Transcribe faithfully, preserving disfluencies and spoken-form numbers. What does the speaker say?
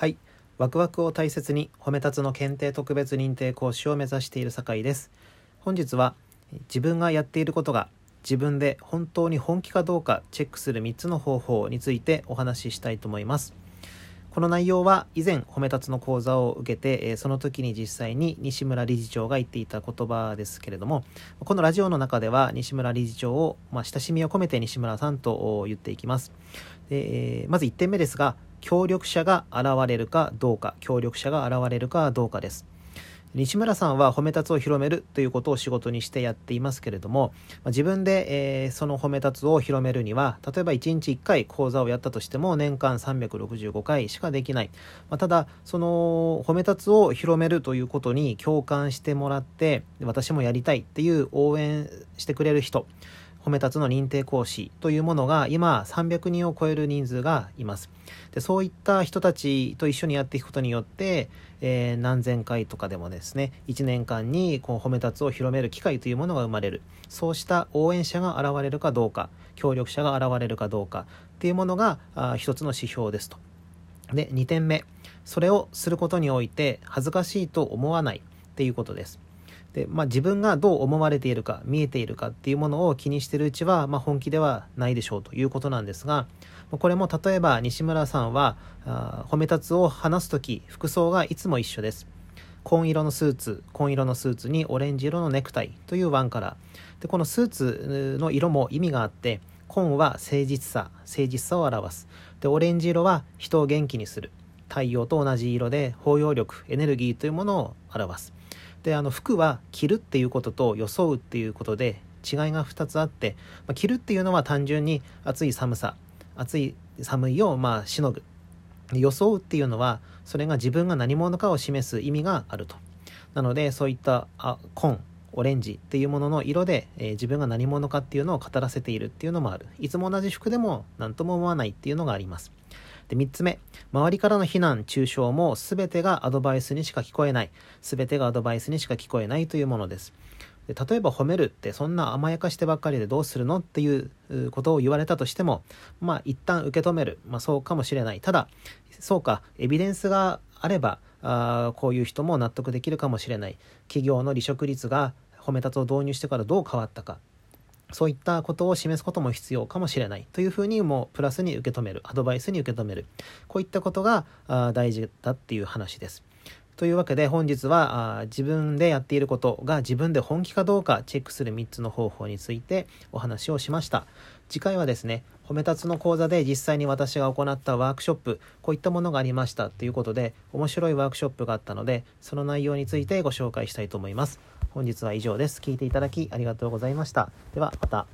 はい、ワクワクを大切に褒め立つの検定特別認定講師を目指している酒井です。本日は自分がやっていることが自分で本当に本気かどうかチェックするみっつの方法についてお話ししたいと思います。この内容は以前褒め立つの講座を受けてその時に実際に西村理事長が言っていた言葉ですけれども、このラジオの中では西村理事長を、まあ、親しみを込めて西村さんと言っていきます。でまずいってんめですが、協力者が現れるかどうか、協力者が現れるかどうかです。西村さんは褒め立つを広めるということを仕事にしてやっていますけれども、自分で、えー、その褒め立つを広めるには、例えばいちにちいっかい講座をやったとしても年間さんびゃくろくじゅうごかいしかできない、まあ、ただその褒め立つを広めるということに共感してもらって、私もやりたいっていう応援してくれる人、褒め立つの認定講師というものが今さんびゃくにんを超える人数がいます。で、そういった人たちと一緒にやっていくことによって、えー、何千回とかでもですね、いちねんかんにこう褒め立つを広める機会というものが生まれる。そうした応援者が現れるかどうか、協力者が現れるかどうかっていうものがあ一つの指標ですと。で、にてんめ、それをすることにおいて恥ずかしいと思わないっていうことです。でまあ、自分がどう思われているか見えているかっていうものを気にしているうちは、まあ、本気ではないでしょうということなんですが、これも例えば西村さんはあ褒め立つを話すとき服装がいつも一緒です。紺色のスーツ紺色のスーツにオレンジ色のネクタイというワンカラーで、このスーツの色も意味があって、紺は誠実さ誠実さを表す。でオレンジ色は人を元気にする、太陽と同じ色で包容力エネルギーというものを表す。であの服は着るっていうことと装うっていうことで違いがふたつあって、まあ、着るっていうのは単純に暑い寒さ暑い寒いをまあしのぐ、装うっていうのはそれが自分が何者かを示す意味があると。なのでそういったあ紺オレンジっていうものの色で、えー、自分が何者かっていうのを語らせているっていうのもある。いつも同じ服でも何とも思わないっていうのがあります。でみっつめ、周りからの非難中傷も全てがアドバイスにしか聞こえない全てがアドバイスにしか聞こえないというものです。で例えば褒めるってそんな甘やかしてばっかりでどうするのっていうことを言われたとしても、まあ一旦受け止める、まあ、そうかもしれない。ただそうか、エビデンスがあればあこういう人も納得できるかもしれない。企業の離職率が褒め立つを導入してからどう変わったか、そういったことを示すことも必要かもしれないというふうにもうプラスに受け止める、アドバイスに受け止める、こういったことが大事だっていう話です。というわけで本日は自分でやっていることが自分で本気かどうかチェックするみっつの方法についてお話をしました。次回はですね、褒め立つの講座で実際に私が行ったワークショップ、こういったものがありましたということで面白いワークショップがあったので、その内容についてご紹介したいと思います。本日は以上です。聞いていただきありがとうございました。ではまた。